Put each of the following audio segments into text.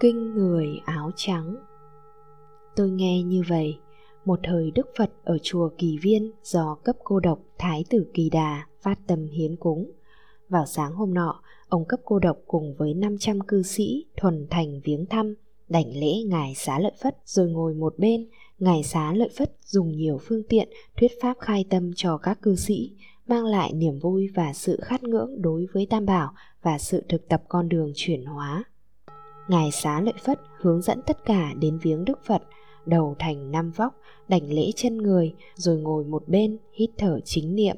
Kinh người áo trắng. Tôi nghe như vậy, một thời Đức Phật ở chùa Kỳ Viên do cấp cô độc Thái tử Kỳ Đà phát tâm hiến cúng. Vào sáng hôm nọ, ông cấp cô độc cùng với 500 cư sĩ thuần thành viếng thăm, đảnh lễ Ngài Xá Lợi Phất rồi ngồi một bên. Ngài Xá Lợi Phất dùng nhiều phương tiện thuyết pháp khai tâm cho các cư sĩ, mang lại niềm vui và sự khát ngưỡng đối với Tam Bảo và sự thực tập con đường chuyển hóa. Ngài Xá Lợi Phất hướng dẫn tất cả đến viếng Đức Phật, đầu thành 5 vóc, đảnh lễ chân người, rồi ngồi một bên, hít thở chính niệm.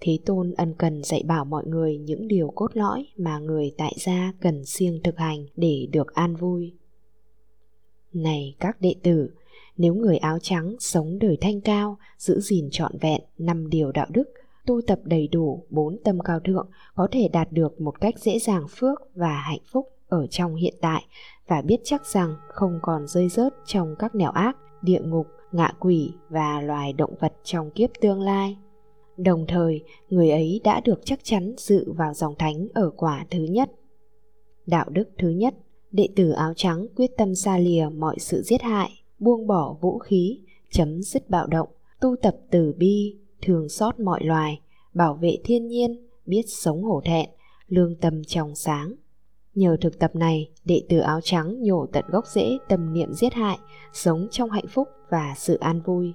Thế Tôn ân cần dạy bảo mọi người những điều cốt lõi mà người tại gia cần siêng thực hành để được an vui. Này các đệ tử, nếu người áo trắng sống đời thanh cao, giữ gìn trọn vẹn 5 điều đạo đức, tu tập đầy đủ 4 tâm cao thượng, có thể đạt được một cách dễ dàng phước và hạnh phúc ở trong hiện tại, và biết chắc rằng không còn rơi rớt trong các nẻo ác, địa ngục, ngạ quỷ và loài động vật trong kiếp tương lai. Đồng thời, người ấy đã được chắc chắn dự vào dòng thánh ở quả thứ nhất. Đạo đức thứ nhất, đệ tử áo trắng quyết tâm xa lìa mọi sự giết hại, buông bỏ vũ khí, chấm dứt bạo động, tu tập từ bi, thương xót mọi loài, bảo vệ thiên nhiên, biết sống hổ thẹn, lương tâm trong sáng. Nhờ thực tập này, đệ tử áo trắng nhổ tận gốc rễ tâm niệm giết hại, sống trong hạnh phúc và sự an vui.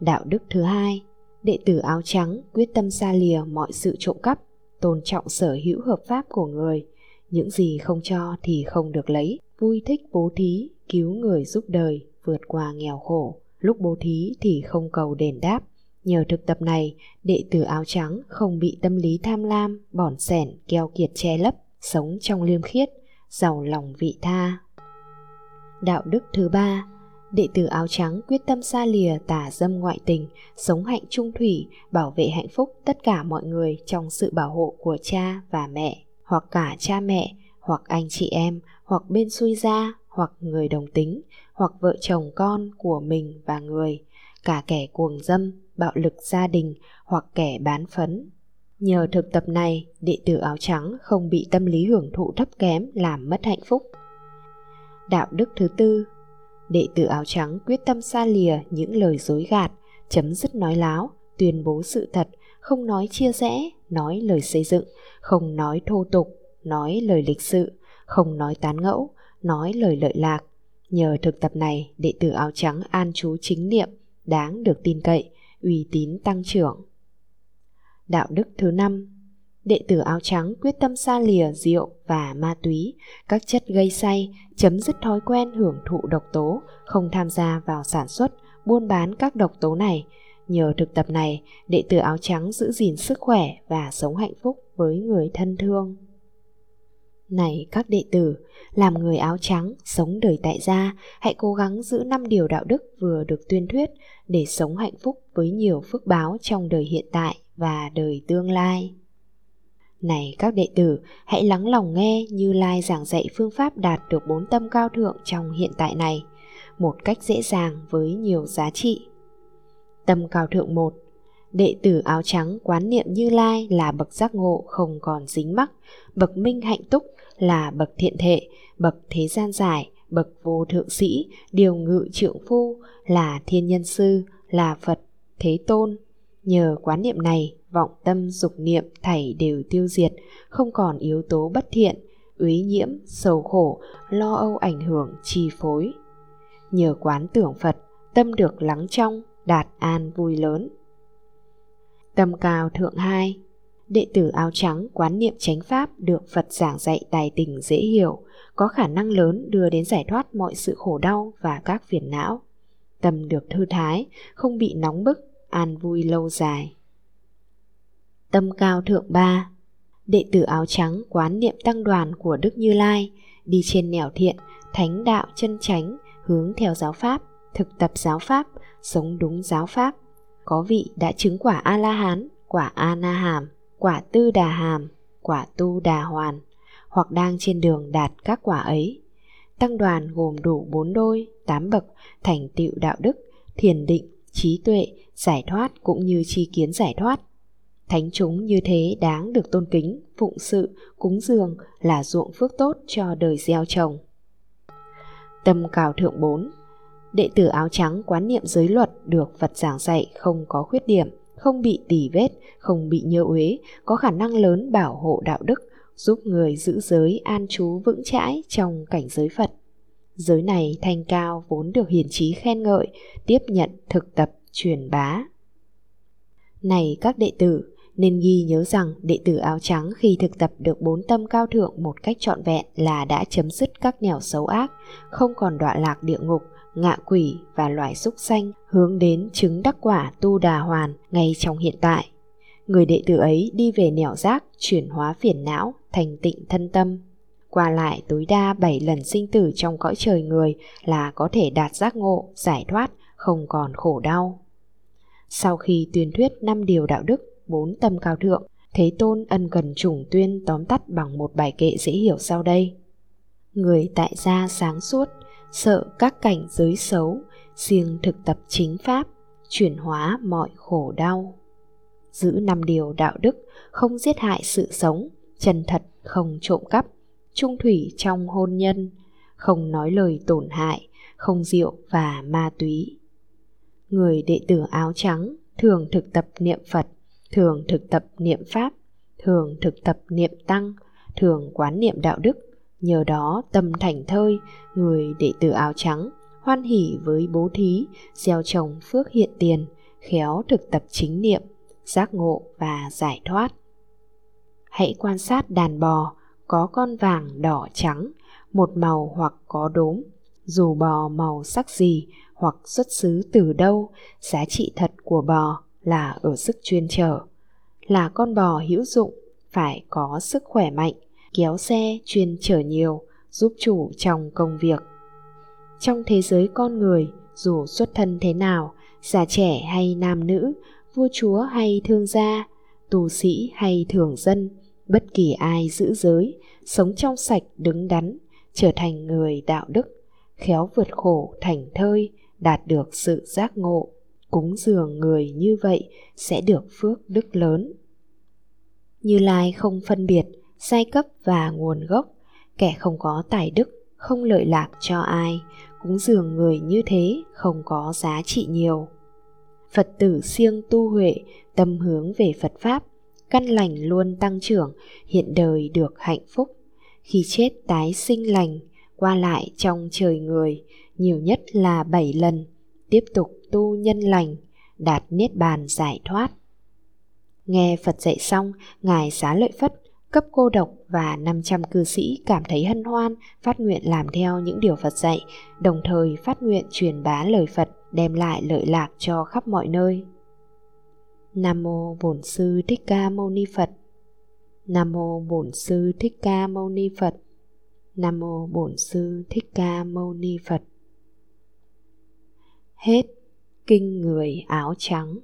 Đạo đức thứ hai, đệ tử áo trắng quyết tâm xa lìa mọi sự trộm cắp, tôn trọng sở hữu hợp pháp của người, những gì không cho thì không được lấy, vui thích bố thí, cứu người giúp đời, vượt qua nghèo khổ, lúc bố thí thì không cầu đền đáp. Nhờ thực tập này, đệ tử áo trắng không bị tâm lý tham lam, bỏn xẻn, keo kiệt che lấp, sống trong liêm khiết, giàu lòng vị tha. Đạo đức thứ ba, đệ tử áo trắng quyết tâm xa lìa tà dâm ngoại tình, sống hạnh trung thủy, bảo vệ hạnh phúc tất cả mọi người trong sự bảo hộ của cha và mẹ, hoặc cả cha mẹ, hoặc anh chị em, hoặc bên xuôi gia, hoặc người đồng tính, hoặc vợ chồng con của mình và người, cả kẻ cuồng dâm, bạo lực gia đình, hoặc kẻ bán phấn. Nhờ thực tập này, đệ tử áo trắng không bị tâm lý hưởng thụ thấp kém làm mất hạnh phúc. Đạo đức thứ tư, đệ tử áo trắng quyết tâm xa lìa những lời dối gạt, chấm dứt nói láo, tuyên bố sự thật, không nói chia rẽ, nói lời xây dựng, không nói thô tục, nói lời lịch sự, không nói tán ngẫu, nói lời lợi lạc. Nhờ thực tập này, đệ tử áo trắng an trú chính niệm, đáng được tin cậy, uy tín tăng trưởng. Đạo đức thứ 5, đệ tử áo trắng quyết tâm xa lìa rượu và ma túy, các chất gây say, chấm dứt thói quen hưởng thụ độc tố, không tham gia vào sản xuất, buôn bán các độc tố này. Nhờ thực tập này, đệ tử áo trắng giữ gìn sức khỏe và sống hạnh phúc với người thân thương. Này các đệ tử, làm người áo trắng, sống đời tại gia, hãy cố gắng giữ 5 điều đạo đức vừa được tuyên thuyết để sống hạnh phúc với nhiều phước báo trong đời hiện tại và đời tương lai. Này các đệ tử, hãy lắng lòng nghe Như Lai giảng dạy phương pháp đạt được 4 tâm cao thượng trong hiện tại này, một cách dễ dàng với nhiều giá trị. Tâm cao thượng 1. Đệ tử áo trắng quán niệm Như Lai là bậc giác ngộ không còn dính mắc, bậc minh hạnh túc, là bậc thiện thệ, bậc thế gian giải, bậc vô thượng sĩ, điều ngự trượng phu, là thiên nhân sư, là Phật, Thế Tôn. Nhờ quán niệm này, vọng tâm dục niệm thảy đều tiêu diệt, không còn yếu tố bất thiện, úy nhiễm, sầu khổ, lo âu ảnh hưởng chi phối. Nhờ quán tưởng Phật, tâm được lắng trong, đạt an vui lớn. Tâm cao thượng 2, đệ tử áo trắng quán niệm chánh pháp được Phật giảng dạy tài tình dễ hiểu, có khả năng lớn đưa đến giải thoát mọi sự khổ đau và các phiền não. Tâm được thư thái, không bị nóng bức, an vui lâu dài. Tâm cao thượng 3, đệ tử áo trắng quán niệm tăng đoàn của Đức Như Lai, đi trên nẻo thiện, thánh đạo chân chánh, hướng theo giáo pháp, thực tập giáo pháp, sống đúng giáo pháp. Có vị đã chứng quả A-la-hán, quả A-na-hàm, quả Tư-đà-hàm, quả Tu-đà-hoàn, hoặc đang trên đường đạt các quả ấy. Tăng đoàn gồm đủ 4 đôi, 8 bậc, thành tựu đạo đức, thiền định, trí tuệ, giải thoát cũng như tri kiến giải thoát. Thánh chúng như thế đáng được tôn kính, phụng sự, cúng dường, là ruộng phước tốt cho đời gieo trồng. Tâm Cào Thượng 4. Đệ tử áo trắng quán niệm giới luật được Phật giảng dạy không có khuyết điểm, không bị tì vết, không bị nhơ uế, có khả năng lớn bảo hộ đạo đức, giúp người giữ giới an trú vững chãi trong cảnh giới Phật. Giới này thanh cao vốn được hiền trí khen ngợi, tiếp nhận, thực tập, truyền bá. Này các đệ tử, nên ghi nhớ rằng đệ tử áo trắng khi thực tập được 4 tâm cao thượng một cách trọn vẹn là đã chấm dứt các nẻo xấu ác, không còn đọa lạc địa ngục, ngạ quỷ và loài súc sanh, hướng đến chứng đắc quả Tu Đà Hoàn ngay trong hiện tại. Người đệ tử ấy đi về nẻo giác, chuyển hóa phiền não, thành tịnh thân tâm. Qua lại tối đa 7 lần sinh tử trong cõi trời người là có thể đạt giác ngộ, giải thoát, không còn khổ đau. Sau khi tuyên thuyết 5 điều đạo đức, 4 tâm cao thượng, Thế Tôn ân cần trùng tuyên tóm tắt bằng một bài kệ dễ hiểu sau đây. Người tại gia sáng suốt, sợ các cảnh giới xấu, siêng thực tập chính pháp, chuyển hóa mọi khổ đau. Giữ 5 điều đạo đức, không giết hại sự sống, chân thật, không trộm cắp, trung thủy trong hôn nhân, không nói lời tổn hại, không rượu và ma túy. Người đệ tử áo trắng thường thực tập niệm Phật, thường thực tập niệm Pháp, thường thực tập niệm Tăng, thường quán niệm đạo đức. Nhờ đó tâm thảnh thơi, người đệ tử áo trắng hoan hỉ với bố thí, gieo trồng phước hiện tiền, khéo thực tập chính niệm, giác ngộ và giải thoát. Hãy quan sát đàn bò, có con vàng đỏ trắng, một màu hoặc có đốm, dù bò màu sắc gì hoặc xuất xứ từ đâu, giá trị thật của bò là ở sức chuyên trở. Là con bò hữu dụng, phải có sức khỏe mạnh, kéo xe chuyên chở nhiều, giúp chủ trong công việc. Trong thế giới con người, dù xuất thân thế nào, già trẻ hay nam nữ, vua chúa hay thương gia, tu sĩ hay thường dân, bất kỳ ai giữ giới, sống trong sạch đứng đắn, trở thành người đạo đức, khéo vượt khổ thảnh thơi, đạt được sự giác ngộ. Cúng dường người như vậy sẽ được phước đức lớn. Như Lai không phân biệt giai cấp và nguồn gốc, kẻ không có tài đức, không lợi lạc cho ai, cúng dường người như thế không có giá trị nhiều. Phật tử siêng tu huệ, tâm hướng về Phật Pháp, căn lành luôn tăng trưởng, hiện đời được hạnh phúc. Khi chết tái sinh lành, qua lại trong trời người, nhiều nhất là 7 lần, tiếp tục tu nhân lành, đạt niết bàn giải thoát. Nghe Phật dạy xong, Ngài Xá Lợi Phất, cấp cô độc và 500 cư sĩ cảm thấy hân hoan, phát nguyện làm theo những điều Phật dạy, đồng thời phát nguyện truyền bá lời Phật, đem lại lợi lạc cho khắp mọi nơi. Nam mô Bổn Sư Thích-ca Mâu-ni Phật. Nam mô Bổn Sư Thích-ca Mâu-ni Phật. Nam mô Bổn Sư Thích-ca Mâu-ni Phật. Hết Kinh Người Áo Trắng.